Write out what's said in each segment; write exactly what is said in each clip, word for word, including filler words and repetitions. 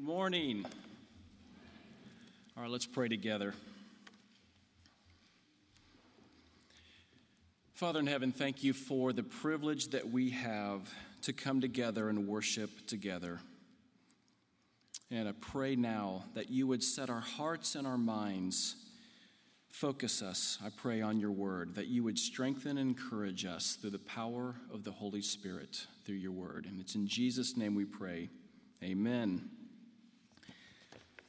Good morning. All right, let's pray together. Father in heaven, thank you for the privilege that we have to come together and worship together. And I pray now that you would set our hearts and our minds, focus us, I pray, on your word, that you would strengthen and encourage us through the power of the Holy Spirit, through your word. And it's in Jesus' name we pray. Amen.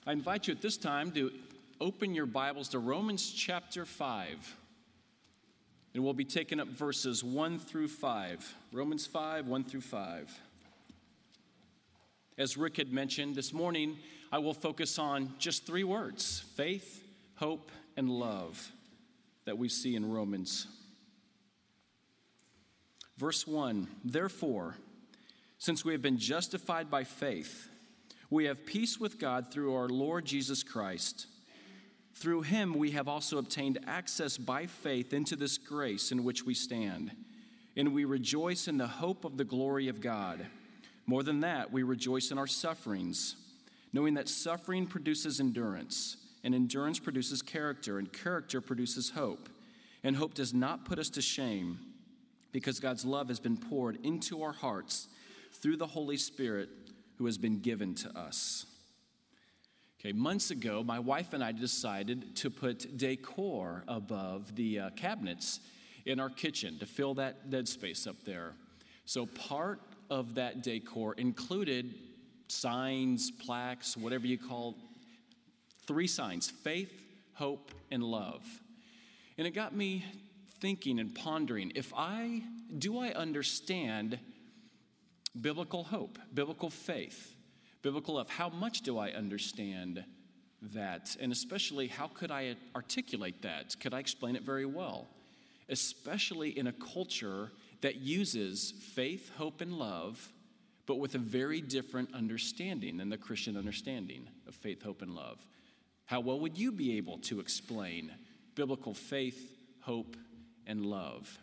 I invite you at this time to open your Bibles to Romans chapter five. And we'll be taking up verses one through five. Romans five, one through five. As Rick had mentioned, this morning I will focus on just three words: faith, hope, and love that we see in Romans. Verse one, therefore, since we have been justified by faith, we have peace with God through our Lord Jesus Christ. Through him we have also obtained access by faith into this grace in which we stand, and we rejoice in the hope of the glory of God. More than that, we rejoice in our sufferings, knowing that suffering produces endurance, and endurance produces character, and character produces hope. And hope does not put us to shame, because God's love has been poured into our hearts through the Holy Spirit who has been given to us. Okay, months ago, my wife and I decided to put decor above the uh, cabinets in our kitchen to fill that dead space up there. So part of that decor included signs, plaques, whatever you call, three signs: faith, hope, and love. And it got me thinking and pondering, if I, do I understand biblical hope, biblical faith, biblical love? How much do I understand that? And especially, how could I articulate that? Could I explain it very well? Especially in a culture that uses faith, hope, and love, but with a very different understanding than the Christian understanding of faith, hope, and love. How well would you be able to explain biblical faith, hope, and love?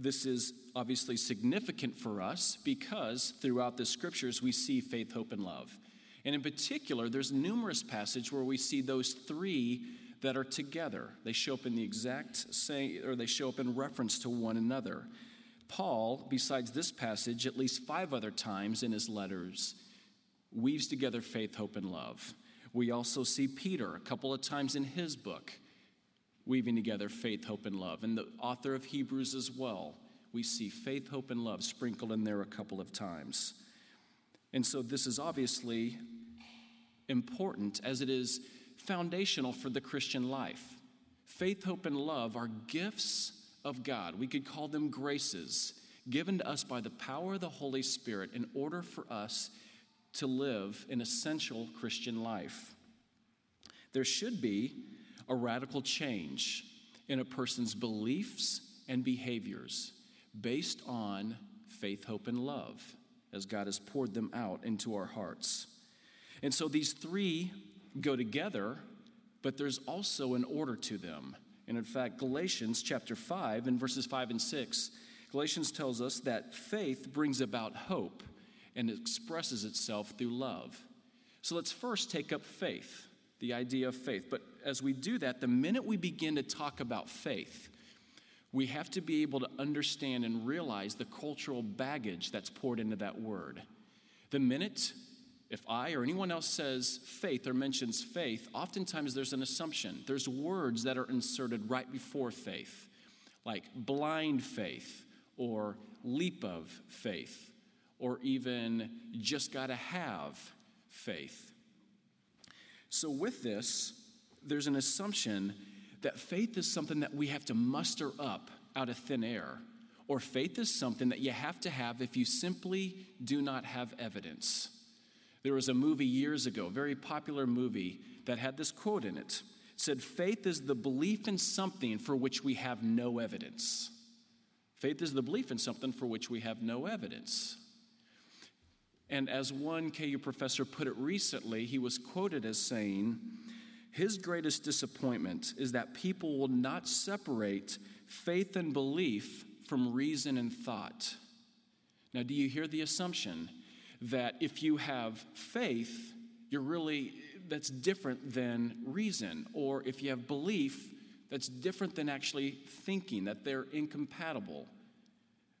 This is obviously significant for us because throughout the scriptures we see faith, hope, and love. And in particular, there's numerous passages where we see those three that are together. They show up in the exact same, or they show up in reference to one another. Paul, besides this passage, at least five other times in his letters, weaves together faith, hope, and love. We also see Peter a couple of times in his book, weaving together faith, hope, and love. And the author of Hebrews as well. We see faith, hope, and love sprinkled in there a couple of times. And so this is obviously important as it is foundational for the Christian life. Faith, hope, and love are gifts of God. We could call them graces given to us by the power of the Holy Spirit in order for us to live an essential Christian life. There should be a radical change in a person's beliefs and behaviors based on faith, hope, and love as God has poured them out into our hearts. And so these three go together, but there's also an order to them. And in fact, Galatians chapter five and verses five and six, Galatians tells us that faith brings about hope and expresses itself through love. So let's first take up faith, the idea of faith. But as we do that, the minute we begin to talk about faith, we have to be able to understand and realize the cultural baggage that's poured into that word. The minute, if I or anyone else says faith or mentions faith, oftentimes there's an assumption. There's words that are inserted right before faith, like blind faith or leap of faith, or even just gotta have faith. So with this, there's an assumption that faith is something that we have to muster up out of thin air, or faith is something that you have to have if you simply do not have evidence. There was a movie years ago, a very popular movie, that had this quote in it. It said, "Faith is the belief in something for which we have no evidence." Faith is the belief in something for which we have no evidence. And as one K U professor put it recently, he was quoted as saying, his greatest disappointment is that people will not separate faith and belief from reason and thought. Now, do you hear the assumption that if you have faith, you're really, that's different than reason. Or if you have belief, that's different than actually thinking, that they're incompatible.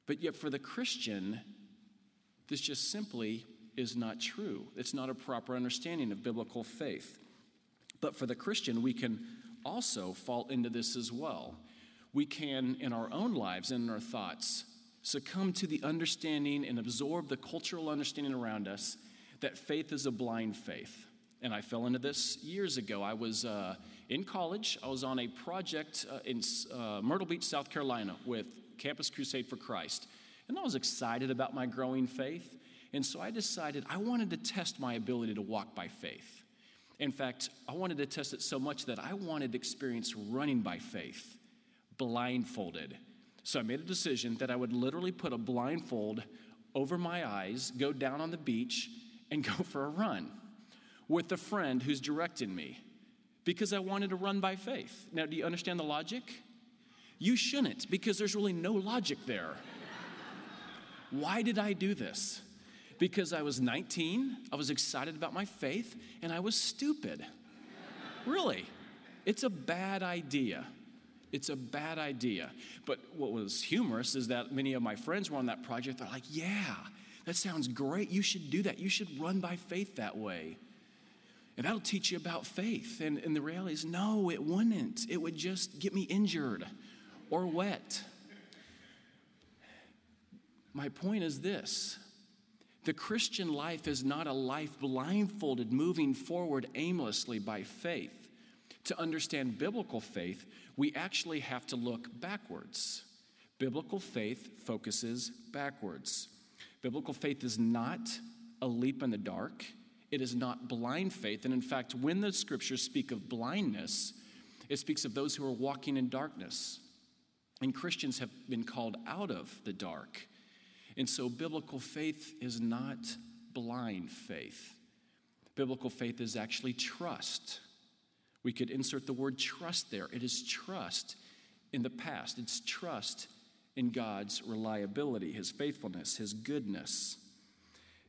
But yet for the Christian, this just simply is not true. It's not a proper understanding of biblical faith. But for the Christian, we can also fall into this as well. We can, in our own lives and in our thoughts, succumb to the understanding and absorb the cultural understanding around us that faith is a blind faith. And I fell into this years ago. I was uh, in college. I was on a project uh, in uh, Myrtle Beach, South Carolina, with Campus Crusade for Christ. And I was excited about my growing faith. And so I decided I wanted to test my ability to walk by faith. In fact, I wanted to test it so much that I wanted to experience running by faith, blindfolded. So I made a decision that I would literally put a blindfold over my eyes, go down on the beach, and go for a run with a friend who's directing me because I wanted to run by faith. Now, do you understand the logic? You shouldn't, because there's really no logic there. Why did I do this? Because I was nineteen, I was excited about my faith, and I was stupid. Really. It's a bad idea. It's a bad idea. But what was humorous is that many of my friends were on that project. They're like, yeah, that sounds great. You should do that. You should run by faith that way. And that'll teach you about faith. And, and the reality is, no, it wouldn't. It would just get me injured or wet. My point is this. The Christian life is not a life blindfolded, moving forward aimlessly by faith. To understand biblical faith, we actually have to look backwards. Biblical faith focuses backwards. Biblical faith is not a leap in the dark. It is not blind faith. And in fact, when the scriptures speak of blindness, it speaks of those who are walking in darkness. And Christians have been called out of the dark. And so biblical faith is not blind faith. Biblical faith is actually trust. We could insert the word trust there. It is trust in the past. It's trust in God's reliability, his faithfulness, his goodness.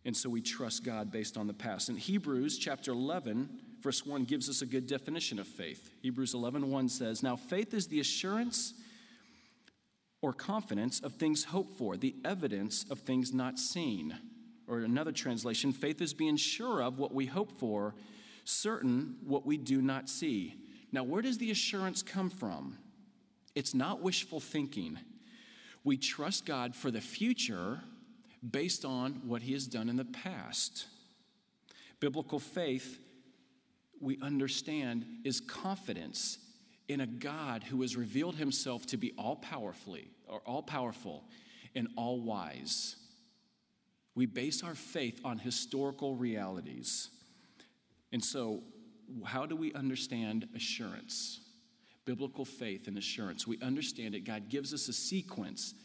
And so we trust God based on the past. And Hebrews chapter eleven, verse one, gives us a good definition of faith. Hebrews eleven one says, "Now faith is the assurance or confidence of things hoped for, the evidence of things not seen." Or another translation, faith is being sure of what we hope for, certain what we do not see. Now, where does the assurance come from? It's not wishful thinking. We trust God for the future based on what he has done in the past. Biblical faith, we understand, is confidence in a God who has revealed himself to be all-powerfully, or all-powerful and all-wise. We base our faith on historical realities. And so, how do we understand assurance? Biblical faith and assurance. We understand it. God gives us a sequence,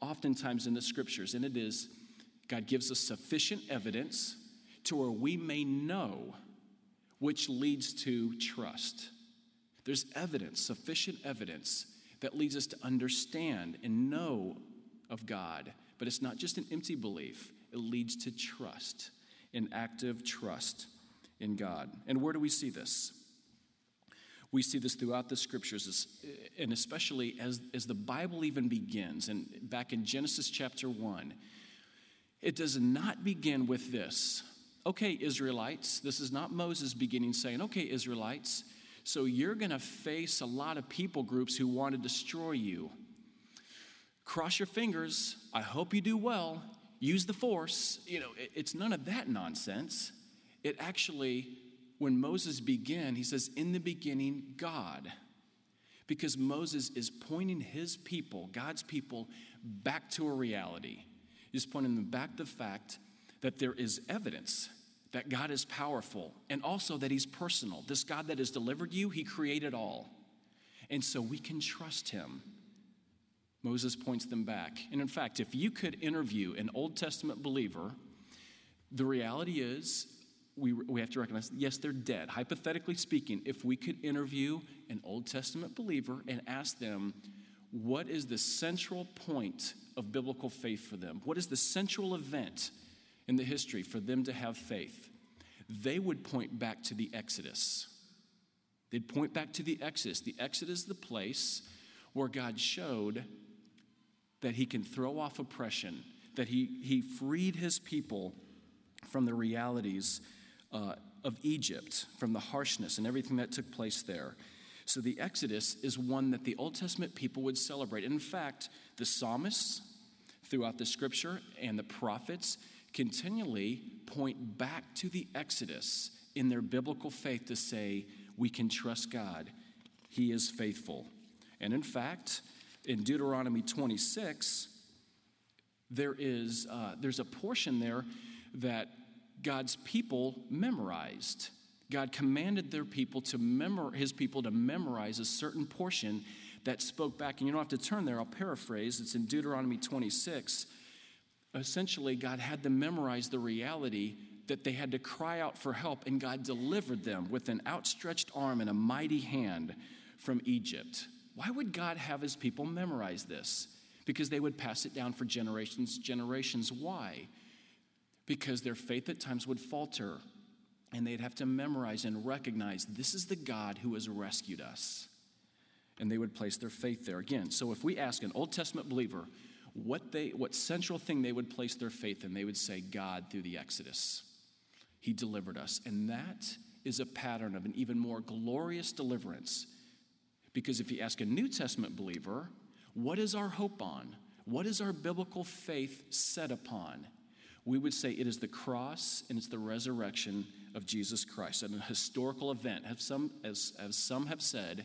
oftentimes in the scriptures, and it is God gives us sufficient evidence to where we may know, which leads to trust. There's evidence, sufficient evidence, that leads us to understand and know of God. But it's not just an empty belief. It leads to trust, an active trust in God. And where do we see this? We see this throughout the scriptures, and especially as, as the Bible even begins. And back in Genesis chapter one, it does not begin with this. Okay, Israelites, this is not Moses beginning saying, okay, Israelites, so you're going to face a lot of people groups who want to destroy you. Cross your fingers. I hope you do well. Use the force. You know, it's none of that nonsense. It actually, when Moses began, he says, in the beginning, God. Because Moses is pointing his people, God's people, back to a reality. He's pointing them back to the fact that there is evidence that God is powerful, and also that he's personal. This God that has delivered you, he created all. And so we can trust him. Moses points them back. And in fact, if you could interview an Old Testament believer, the reality is, we, we have to recognize, yes, they're dead. Hypothetically speaking, if we could interview an Old Testament believer and ask them, what is the central point of biblical faith for them? What is the central event? in the history for them to have faith, they would point back to the Exodus. They'd point back to the Exodus. The Exodus is the place where God showed that he can throw off oppression, that he, he freed his people from the realities uh, of Egypt, from the harshness and everything that took place there. So the Exodus is one that the Old Testament people would celebrate. In fact, the psalmists throughout the scripture and the prophets continually point back to the Exodus in their biblical faith to say, we can trust God. He is faithful. And in fact, in Deuteronomy twenty-six, there is uh, there's a portion there that God's people memorized. God commanded their people to memor- his people to memorize a certain portion that spoke back. And you don't have to turn there. I'll paraphrase. It's in Deuteronomy twenty-six. Essentially, God had them memorize the reality that they had to cry out for help, and God delivered them with an outstretched arm and a mighty hand from Egypt. Why would God have his people memorize this? Because they would pass it down for generations, generations. Why? Because their faith at times would falter, and they'd have to memorize and recognize this is the God who has rescued us. And they would place their faith there. Again, so if we ask an Old Testament believer what they, what central thing they would place their faith in, they would say God through the Exodus. He delivered us. And that is a pattern of an even more glorious deliverance. Because if you ask a New Testament believer, what is our hope on? What is our biblical faith set upon? We would say it is the cross and it's the resurrection of Jesus Christ. And a historical event, have some, as, as some have said,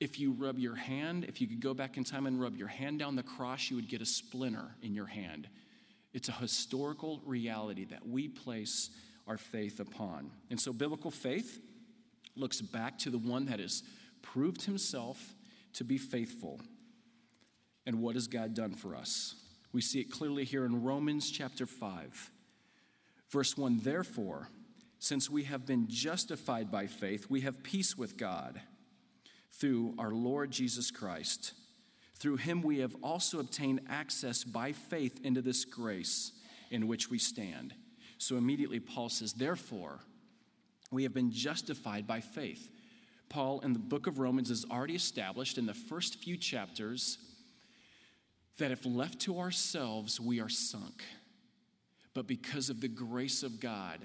if you rub your hand, if you could go back in time and rub your hand down the cross, you would get a splinter in your hand. It's a historical reality that we place our faith upon. And so biblical faith looks back to the one that has proved himself to be faithful. And what has God done for us? We see it clearly here in Romans chapter five, verse one. Therefore, since we have been justified by faith, we have peace with God through our Lord Jesus Christ. Through him we have also obtained access by faith into this grace in which we stand. So immediately Paul says, therefore, we have been justified by faith. Paul in the book of Romans has already established in the first few chapters that if left to ourselves, we are sunk. But because of the grace of God,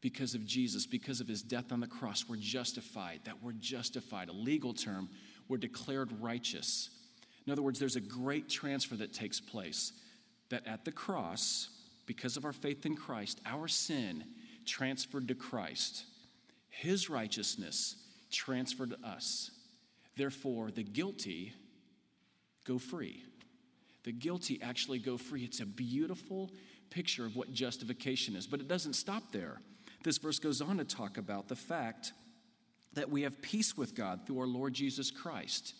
because of Jesus, because of his death on the cross, we're justified. That we're justified, a legal term, we're declared righteous. In other words, there's a great transfer that takes place. That at the cross, because of our faith in Christ, our sin transferred to Christ. His righteousness transferred to us. Therefore, the guilty go free. The guilty actually go free. It's a beautiful picture of what justification is. But it doesn't stop there. This verse goes on to talk about the fact that we have peace with God through our Lord Jesus Christ.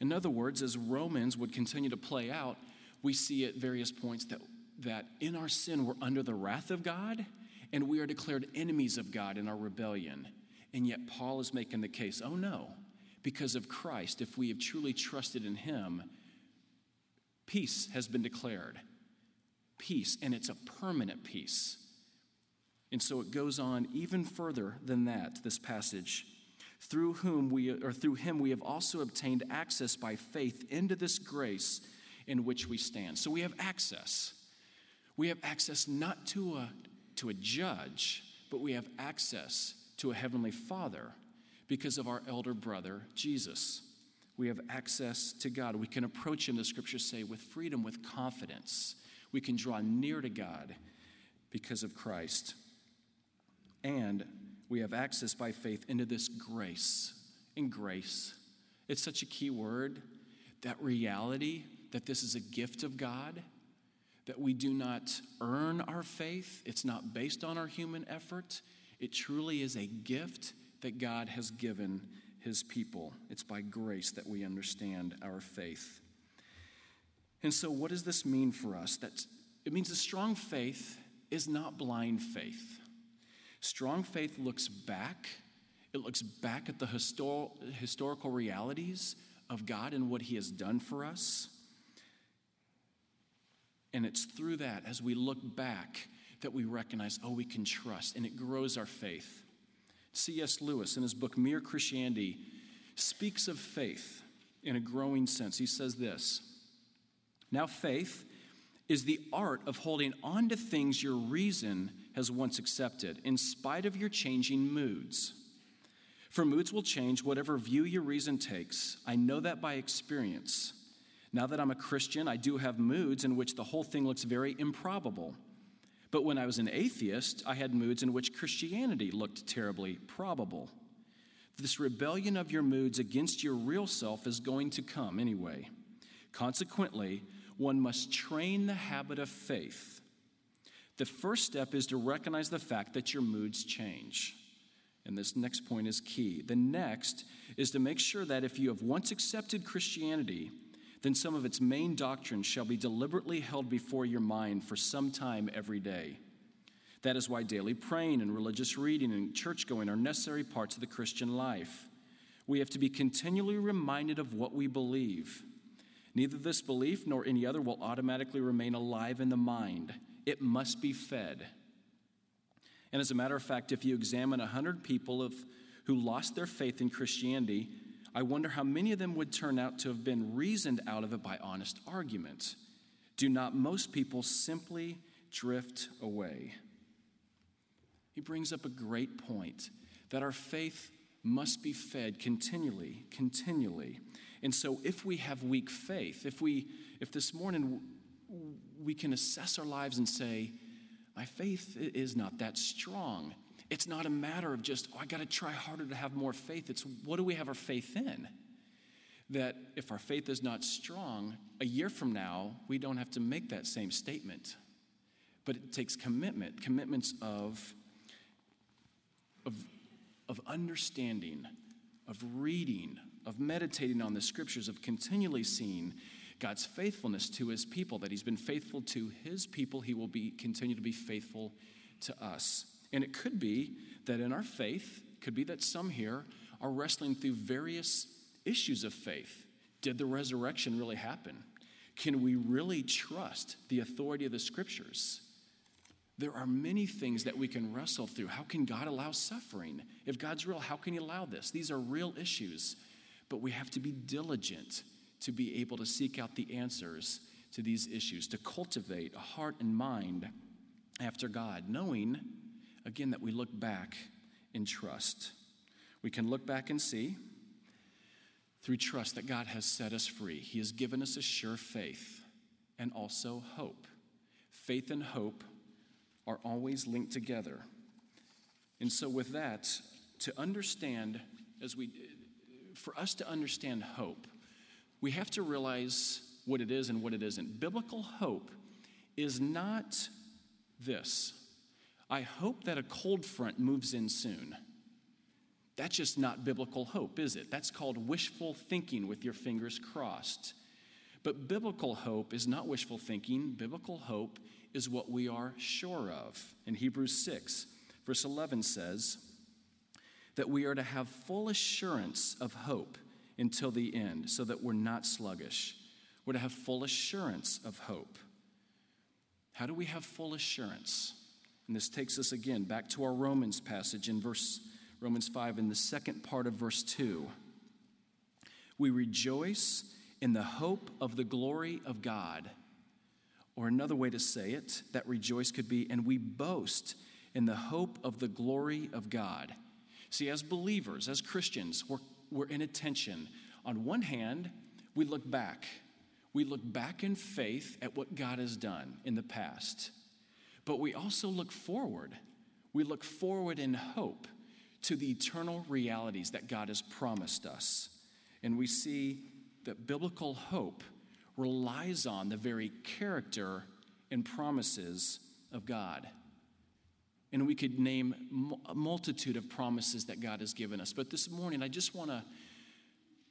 In other words, as Romans would continue to play out, we see at various points that, that in our sin we're under the wrath of God, and we are declared enemies of God in our rebellion. And yet Paul is making the case, oh no, because of Christ, if we have truly trusted in him, peace has been declared. Peace, and it's a permanent peace. And so it goes on even further than that, this passage. Through whom we, or through him we have also obtained access by faith into this grace in which we stand. So we have access. We have access not to a, to a judge, but we have access to a heavenly Father because of our elder brother, Jesus. We have access to God. We can approach him, the scriptures say, with freedom, with confidence. We can draw near to God because of Christ. And we have access by faith into this grace. And grace, it's such a key word, that reality that this is a gift of God, that we do not earn our faith. It's not based on our human effort. It truly is a gift that God has given his people. It's by grace that we understand our faith. And so what does this mean for us? That's, it means a strong faith is not blind faith. Strong faith looks back. It looks back at the histor- historical realities of God and what he has done for us. And it's through that, as we look back, that we recognize, oh, we can trust, and it grows our faith. C S Lewis, in his book Mere Christianity, speaks of faith in a growing sense. He says this: now faith is the art of holding on to things your reason has once accepted, in spite of your changing moods. For moods will change whatever view your reason takes. I know that by experience. Now that I'm a Christian, I do have moods in which the whole thing looks very improbable. But when I was an atheist, I had moods in which Christianity looked terribly probable. This rebellion of your moods against your real self is going to come anyway. Consequently, one must train the habit of faith. The first step is to recognize the fact that your moods change. And this next point is key. The next is to make sure that if you have once accepted Christianity, then some of its main doctrines shall be deliberately held before your mind for some time every day. That is why daily praying and religious reading and church going are necessary parts of the Christian life. We have to be continually reminded of what we believe. Neither this belief nor any other will automatically remain alive in the mind. It must be fed. And as a matter of fact, if you examine one hundred people of, who lost their faith in Christianity, I wonder how many of them would turn out to have been reasoned out of it by honest argument. Do not most people simply drift away? He brings up a great point, that our faith must be fed continually, continually. And so if we have weak faith, if we, if this morning we can assess our lives and say, my faith is not that strong. It's not a matter of just, oh, I got to try harder to have more faith. It's what do we have our faith in? That if our faith is not strong, a year from now, we don't have to make that same statement. But it takes commitment, commitments of, of, of understanding, of reading, of meditating on the scriptures, of continually seeing God's faithfulness to his people, that he's been faithful to his people, he will be continue to be faithful to us. And it could be that in our faith, could be that some here are wrestling through various issues of faith. Did the resurrection really happen? Can we really trust the authority of the scriptures? There are many things that we can wrestle through. How can God allow suffering? If God's real, how can he allow this? These are real issues, but we have to be diligent to be able to seek out the answers to these issues, to cultivate a heart and mind after God, knowing, again, that we look back in trust. We can look back and see through trust that God has set us free. He has given us a sure faith and also hope. Faith and hope are always linked together. And so with that, to understand, as we, for us to understand hope, we have to realize what it is and what it isn't. Biblical hope is not this: I hope that a cold front moves in soon. That's just not biblical hope, is it? That's called wishful thinking with your fingers crossed. But biblical hope is not wishful thinking. Biblical hope is what we are sure of. In Hebrews six, verse eleven says that we are to have full assurance of hope until the end, so that we're not sluggish. We're to have full assurance of hope. How do we have full assurance? And this takes us again back to our Romans passage in verse Romans five, in the second part of verse two. We rejoice in the hope of the glory of God. Or another way to say it, that rejoice could be, and we boast in the hope of the glory of God. See, as believers, as Christians, we're We're in a tension. On one hand, we look back. We look back in faith at what God has done in the past. But we also look forward. We look forward in hope to the eternal realities that God has promised us. And we see that biblical hope relies on the very character and promises of God. And we could name a multitude of promises that God has given us. But this morning, I just want to,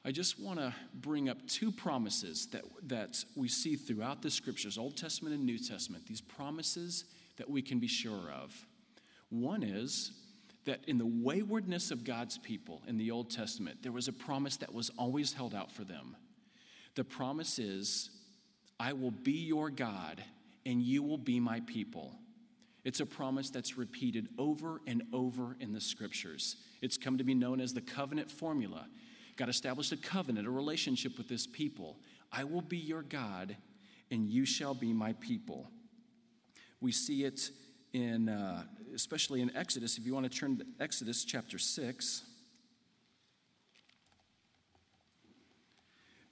I just want to bring up two promises that, that we see throughout the scriptures, Old Testament and New Testament, these promises that we can be sure of. One is that in the waywardness of God's people in the Old Testament, there was a promise that was always held out for them. The promise is, I will be your God and you will be my people. It's a promise that's repeated over and over in the scriptures. It's come to be known as the covenant formula. God established a covenant, a relationship with this people. I will be your God, and you shall be my people. We see it in, uh, especially in Exodus. If you want to turn to Exodus chapter six.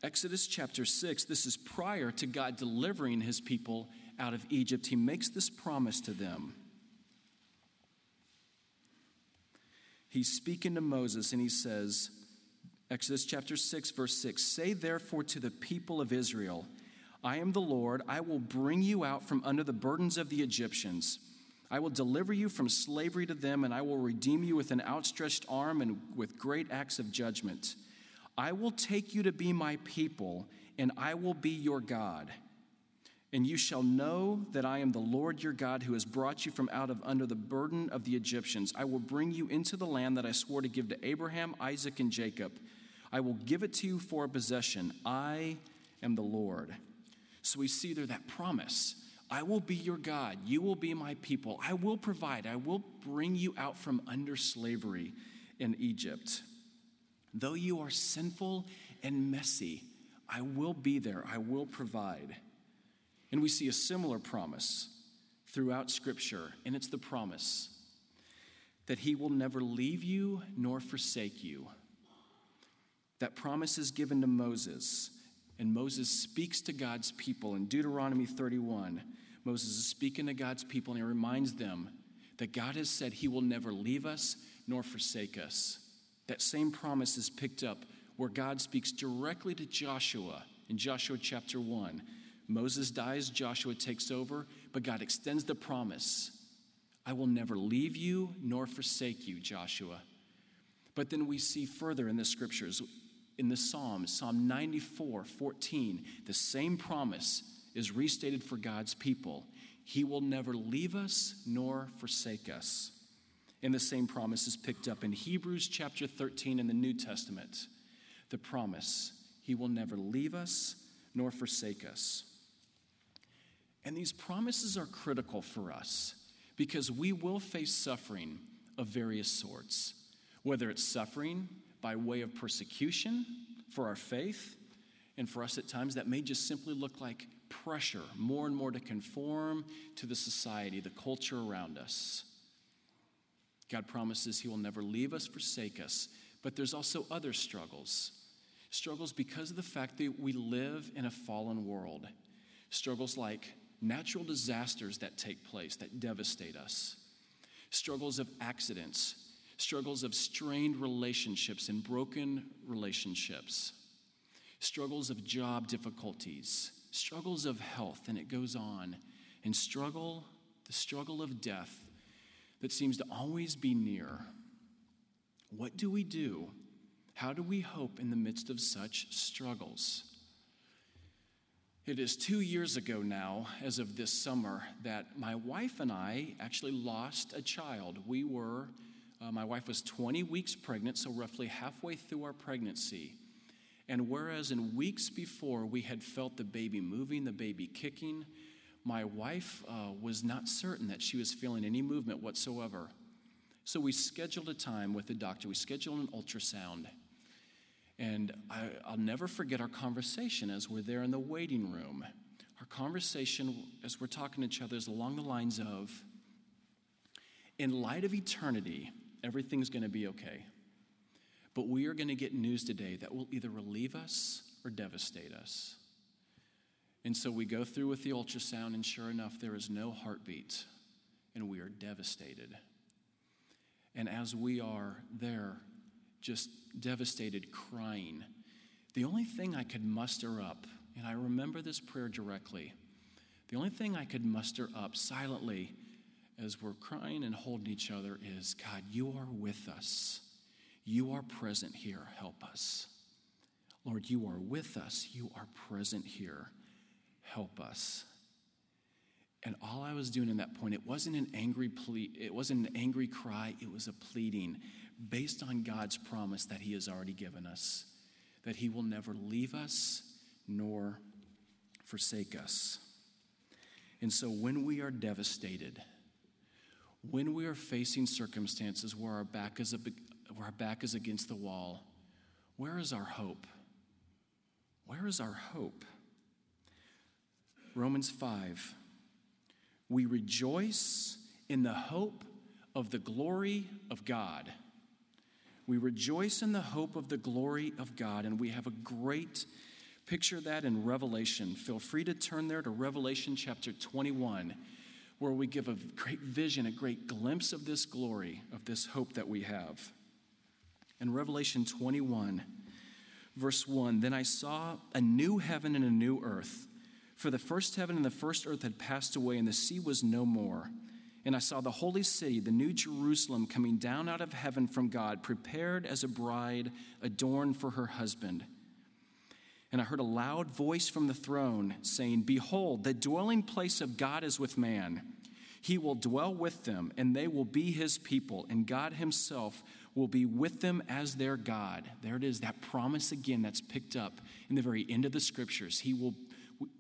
Exodus chapter six, this is prior to God delivering his people out of Egypt. He makes this promise to them. He's speaking to Moses, and he says, Exodus chapter six, verse six, "Say therefore to the people of Israel, I am the Lord. I will bring you out from under the burdens of the Egyptians. I will deliver you from slavery to them, and I will redeem you with an outstretched arm and with great acts of judgment. I will take you to be my people, and I will be your God. And you shall know that I am the Lord your God, who has brought you from out of under the burden of the Egyptians. I will bring you into the land that I swore to give to Abraham, Isaac, and Jacob. I will give it to you for a possession. I am the Lord." So we see there that promise. I will be your God. You will be my people. I will provide. I will bring you out from under slavery in Egypt. Though you are sinful and messy, I will be there. I will provide. And we see a similar promise throughout Scripture, and it's the promise that he will never leave you nor forsake you. That promise is given to Moses, and Moses speaks to God's people. In Deuteronomy thirty-one, Moses is speaking to God's people, and he reminds them that God has said he will never leave us nor forsake us. That same promise is picked up where God speaks directly to Joshua in Joshua chapter one. Moses dies, Joshua takes over, but God extends the promise. I will never leave you nor forsake you, Joshua. But then we see further in the scriptures, in the Psalms, Psalm ninety-four fourteen, the same promise is restated for God's people. He will never leave us nor forsake us. And the same promise is picked up in Hebrews chapter thirteen in the New Testament. The promise, he will never leave us nor forsake us. And these promises are critical for us because we will face suffering of various sorts, whether it's suffering by way of persecution for our faith, and for us at times that may just simply look like pressure, more and more to conform to the society, the culture around us. God promises he will never leave us, forsake us. But there's also other struggles. Struggles because of the fact that we live in a fallen world. Struggles like natural disasters that take place, that devastate us. Struggles of accidents. Struggles of strained relationships and broken relationships. Struggles of job difficulties. Struggles of health, and it goes on. And struggle, the struggle of death, that seems to always be near. What do we do? How do we hope in the midst of such struggles? It is two years ago now, as of this summer, that my wife and I actually lost a child. We were, uh, my wife was twenty weeks pregnant, so roughly halfway through our pregnancy. And whereas in weeks before we had felt the baby moving, the baby kicking, my wife uh, was not certain that she was feeling any movement whatsoever. So we scheduled a time with the doctor. We scheduled an ultrasound. And I, I'll never forget our conversation as we're there in the waiting room. Our conversation as we're talking to each other is along the lines of, in light of eternity, everything's going to be okay. But we are going to get news today that will either relieve us or devastate us. And so we go through with the ultrasound, and sure enough, there is no heartbeat, and we are devastated. And as we are there, just devastated, crying, the only thing I could muster up, and I remember this prayer directly, the only thing I could muster up silently as we're crying and holding each other is, God, you are with us. You are present here. Help us. Lord, you are with us. You are present here. Help us. And all I was doing in that point, it wasn't an angry plea, it wasn't an angry cry, it was a pleading based on God's promise that he has already given us, that he will never leave us nor forsake us. And so when we are devastated, when we are facing circumstances where our back is, a, where our back is against the wall, where is our hope? Where is our hope? Romans five, we rejoice in the hope of the glory of God. We rejoice in the hope of the glory of God, and we have a great picture of that in Revelation. Feel free to turn there to Revelation chapter twenty-one, where we give a great vision, a great glimpse of this glory, of this hope that we have. In Revelation twenty-one, verse one, "Then I saw a new heaven and a new earth, for the first heaven and the first earth had passed away, and the sea was no more. And I saw the holy city, the new Jerusalem, coming down out of heaven from God, prepared as a bride adorned for her husband. And I heard a loud voice from the throne saying, 'Behold, the dwelling place of God is with man. He will dwell with them, and they will be his people, and God himself will be with them as their God.'" There it is, that promise again that's picked up in the very end of the scriptures. He will,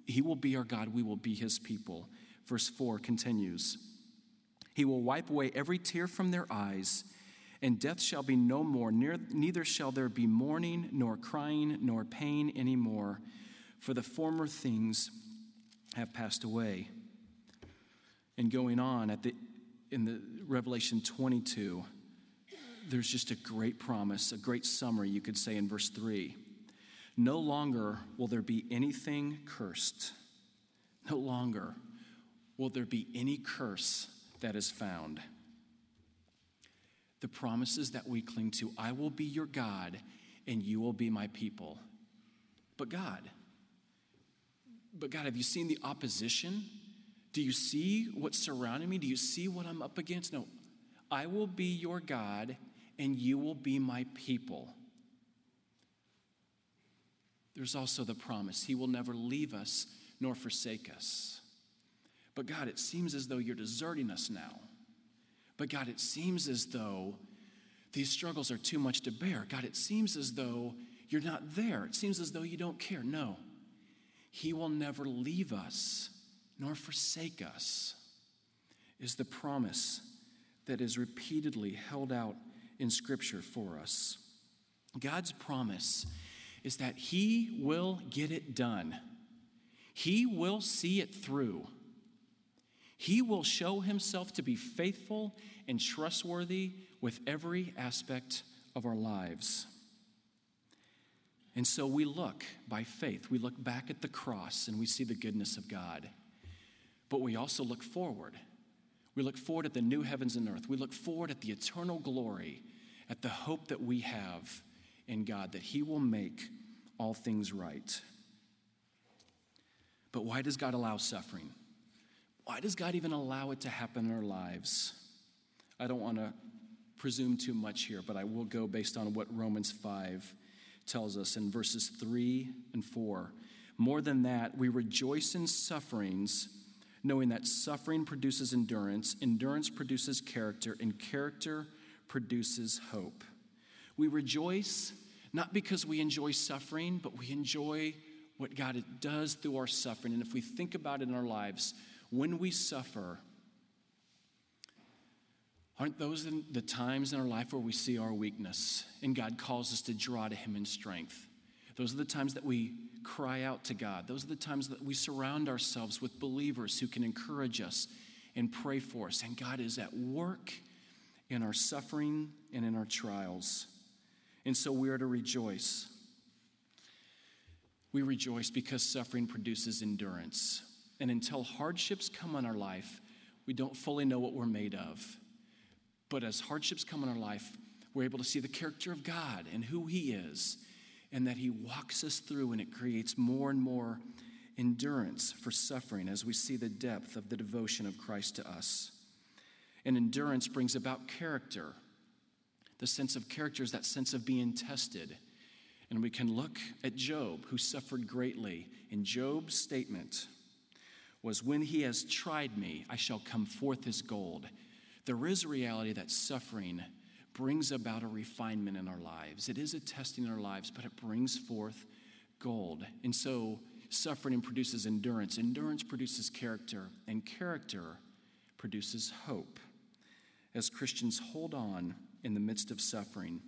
he will be our God, we will be his people. Verse four continues, "He will wipe away every tear from their eyes, and death shall be no more, neither shall there be mourning, nor crying, nor pain anymore, for the former things have passed away." And going on at the in the Revelation twenty-two, there's just a great promise, a great summary, you could say, in verse three. "No longer will there be anything cursed. No longer will there be any curse that is found." The promises that we cling to, I will be your God and you will be my people. But God, but God, have you seen the opposition? Do you see what's surrounding me? Do you see what I'm up against? No, I will be your God and you will be my people. There's also the promise, he will never leave us nor forsake us. But God, it seems as though you're deserting us now. But God, it seems as though these struggles are too much to bear. God, it seems as though you're not there. It seems as though you don't care. No, he will never leave us nor forsake us is the promise that is repeatedly held out in Scripture for us. God's promise is that he will get it done. He will see it through. He will show himself to be faithful and trustworthy with every aspect of our lives. And so we look by faith. We look back at the cross and we see the goodness of God. But we also look forward. We look forward at the new heavens and earth. We look forward at the eternal glory, at the hope that we have in God, that he will make all things right. But why does God allow suffering? Why does God even allow it to happen in our lives? I don't want to presume too much here, but I will go based on what Romans five tells us in verses three and four. "More than that, we rejoice in sufferings, knowing that suffering produces endurance, endurance produces character, and character produces hope." We rejoice not because we enjoy suffering, but we enjoy what God does through our suffering. And if we think about it in our lives, when we suffer, aren't those the times in our life where we see our weakness and God calls us to draw to him in strength? Those are the times that we cry out to God. Those are the times that we surround ourselves with believers who can encourage us and pray for us. And God is at work in our suffering and in our trials. And so we are to rejoice. We rejoice because suffering produces endurance. And until hardships come on our life, we don't fully know what we're made of. But as hardships come in our life, we're able to see the character of God and who he is, and that he walks us through, and it creates more and more endurance for suffering as we see the depth of the devotion of Christ to us. And endurance brings about character. The sense of character is that sense of being tested. And we can look at Job, who suffered greatly. In Job's statement was, "When he has tried me, I shall come forth as gold." There is a reality that suffering brings about a refinement in our lives. It is a testing in our lives, but it brings forth gold. And so suffering produces endurance. Endurance produces character, and character produces hope. as Christians hold on in the midst of suffering,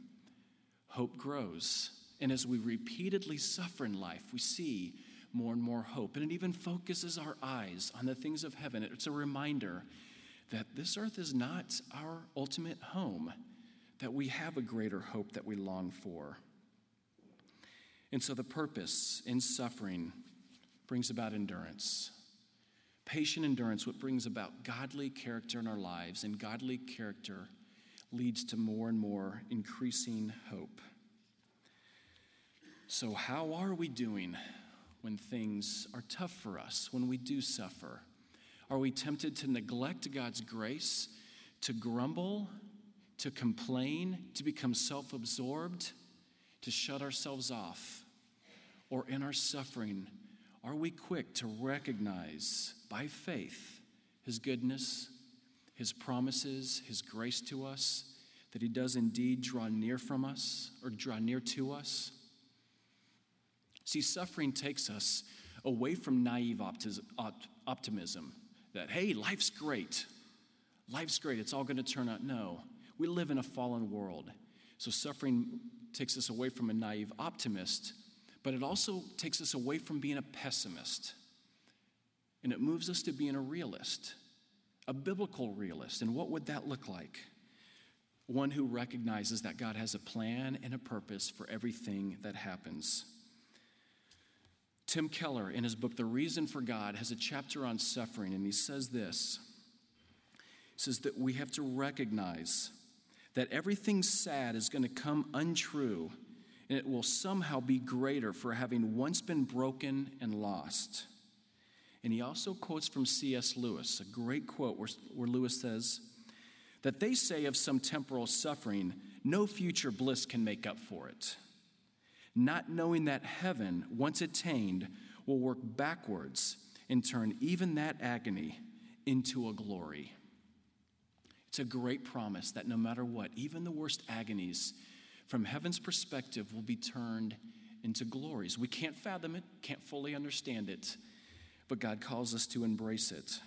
hope grows. And as we repeatedly suffer in life, we see more and more hope. And it even focuses our eyes on the things of heaven. It's a reminder that this earth is not our ultimate home, that we have a greater hope that we long for. And so the purpose in suffering brings about endurance. Patient endurance, what brings about godly character in our lives, and godly character leads to more and more increasing hope. So how are we doing when things are tough for us, when we do suffer? Are we tempted to neglect God's grace, to grumble, to complain, to become self-absorbed, to shut ourselves off? Or in our suffering, are we quick to recognize by faith his goodness, his promises, his grace to us, that he does indeed draw near from us or draw near to us? See, suffering takes us away from naive optimism that, hey, life's great. Life's great. It's all going to turn out. No, we live in a fallen world. So suffering takes us away from a naive optimist, but it also takes us away from being a pessimist. And it moves us to being a realist, a biblical realist. And what would that look like? One who recognizes that God has a plan and a purpose for everything that happens. Tim Keller, in his book, The Reason for God, has a chapter on suffering, and he says this. He says that we have to recognize that everything sad is going to come untrue, and it will somehow be greater for having once been broken and lost. And he also quotes from C S Lewis, a great quote where, where Lewis says, that they say of some temporal suffering, no future bliss can make up for it. Not knowing that heaven, once attained, will work backwards and turn even that agony into a glory. It's a great promise that no matter what, even the worst agonies, from heaven's perspective, will be turned into glories. We can't fathom it, can't fully understand it, but God calls us to embrace it.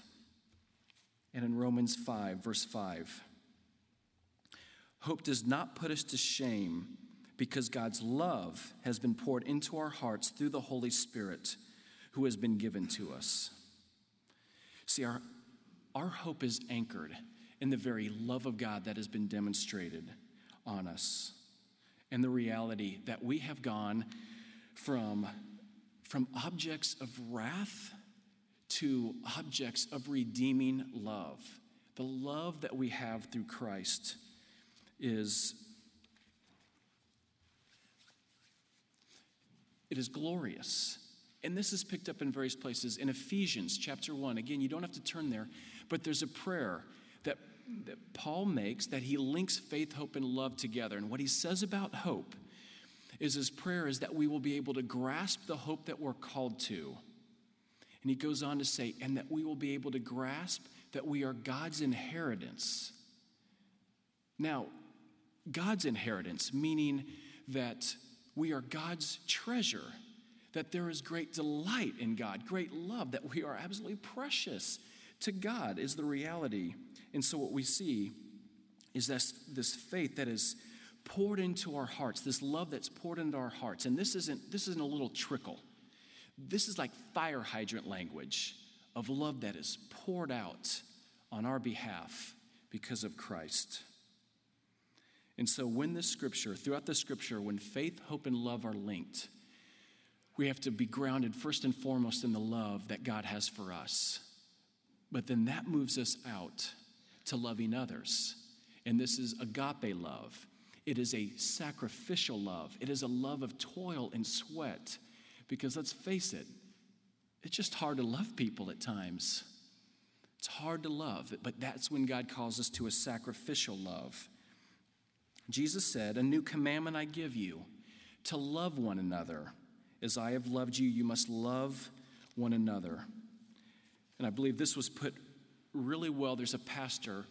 And in Romans five, verse five, hope does not put us to shame, because God's love has been poured into our hearts through the Holy Spirit who has been given to us. See, our, our hope is anchored in the very love of God that has been demonstrated on us, and the reality that we have gone from, from objects of wrath to objects of redeeming love. The love that we have through Christ is It is glorious. And this is picked up in various places. In Ephesians chapter one, again, you don't have to turn there, but there's a prayer that, that Paul makes that he links faith, hope, and love together. And what he says about hope is his prayer is that we will be able to grasp the hope that we're called to. And he goes on to say, and that we will be able to grasp that we are God's inheritance. Now, God's inheritance, meaning that we are God's treasure, that there is great delight in God, great love, that we are absolutely precious to God is the reality. And so what we see is this, this faith that is poured into our hearts, this love that's poured into our hearts. And this isn't, this isn't a little trickle. This is like fire hydrant language of love that is poured out on our behalf because of Christ. And so when this scripture, throughout the scripture, when faith, hope, and love are linked, we have to be grounded first and foremost in the love that God has for us. But then that moves us out to loving others. And this is agape love. It is a sacrificial love. It is a love of toil and sweat. Because let's face it, it's just hard to love people at times. It's hard to love, but that's when God calls us to a sacrificial love. Jesus said, a new commandment I give you, to love one another. As I have loved you, you must love one another. And I believe this was put really well. There's a pastor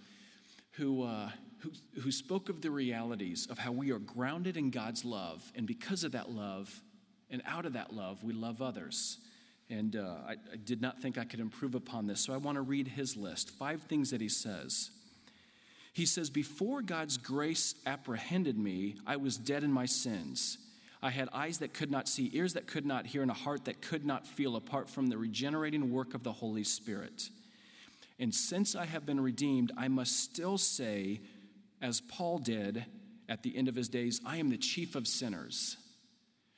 who, uh, who, who spoke of the realities of how we are grounded in God's love. And because of that love, and out of that love, we love others. And uh, I, I did not think I could improve upon this. So I want to read his list. Five things that he says. He says, before God's grace apprehended me, I was dead in my sins. I had eyes that could not see, ears that could not hear, and a heart that could not feel apart from the regenerating work of the Holy Spirit. And since I have been redeemed, I must still say, as Paul did at the end of his days, I am the chief of sinners.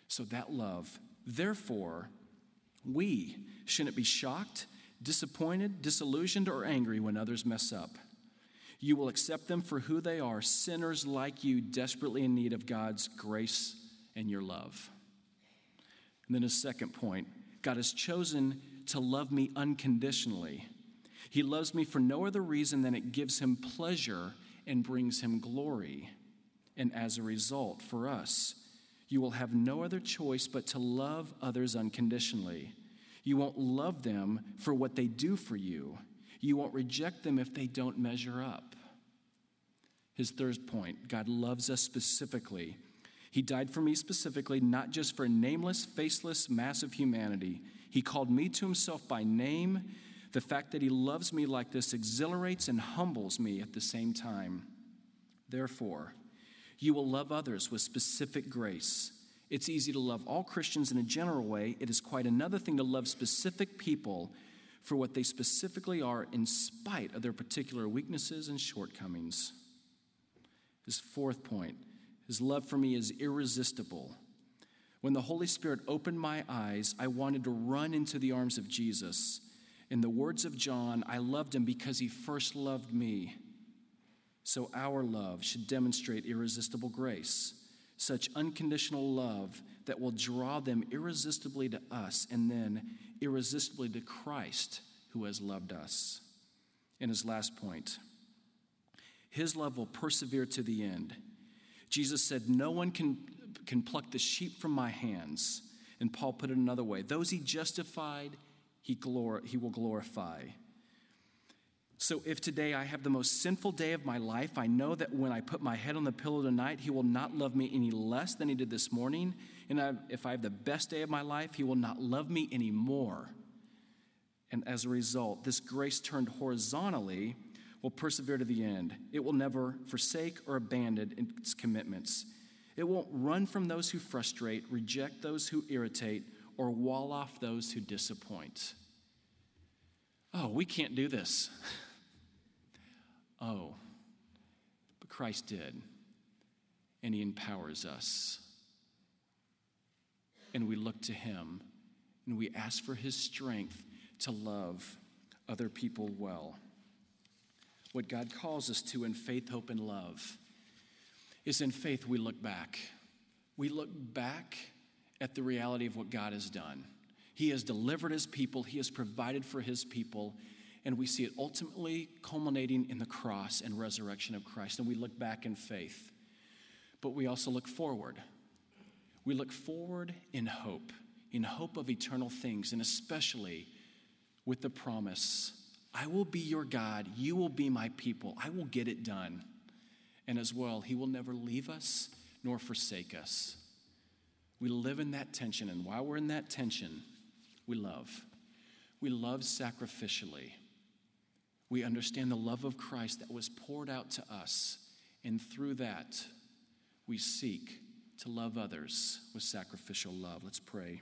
So that love. Therefore, we shouldn't be shocked, disappointed, disillusioned, or angry when others mess up. You will accept them for who they are, sinners like you, desperately in need of God's grace and your love. And then his second point, God has chosen to love me unconditionally. He loves me for no other reason than it gives him pleasure and brings him glory. And as a result, for us, you will have no other choice but to love others unconditionally. You won't love them for what they do for you. You won't reject them if they don't measure up. His third point, God loves us specifically. He died for me specifically, not just for a nameless, faceless mass of humanity. He called me to himself by name. The fact that he loves me like this exhilarates and humbles me at the same time. Therefore, you will love others with specific grace. It's easy to love all Christians in a general way. It is quite another thing to love specific people for what they specifically are in spite of their particular weaknesses and shortcomings. His fourth point, his love for me is irresistible. When the Holy Spirit opened my eyes, I wanted to run into the arms of Jesus. In the words of John, I loved him because he first loved me. So our love should demonstrate irresistible grace, such unconditional love that will draw them irresistibly to us and then irresistibly to Christ who has loved us. And his last point, his love will persevere to the end. Jesus said, no one can, can pluck the sheep from my hands. And Paul put it another way, those he justified, He, glor- he will glorify. So if today I have the most sinful day of my life, I know that when I put my head on the pillow tonight, he will not love me any less than he did this morning. And I, if I have the best day of my life, he will not love me any more. And as a result, this grace turned horizontally will persevere to the end. It will never forsake or abandon its commitments. It won't run from those who frustrate, reject those who irritate, or wall off those who disappoint. Oh, we can't do this. Oh, but Christ did, and he empowers us. And we look to him, and we ask for his strength to love other people well. What God calls us to in faith, hope, and love is in faith we look back. We look back at the reality of what God has done. He has delivered his people. He has provided for his people. And we see it ultimately culminating in the cross and resurrection of Christ. And we look back in faith. But we also look forward. We look forward in hope, in hope of eternal things, and especially with the promise, I will be your God. You will be my people. I will get it done. And as well, he will never leave us nor forsake us. We live in that tension, and while we're in that tension, we love. We love sacrificially. We understand the love of Christ that was poured out to us, and through that, we seek to love others with sacrificial love. Let's pray.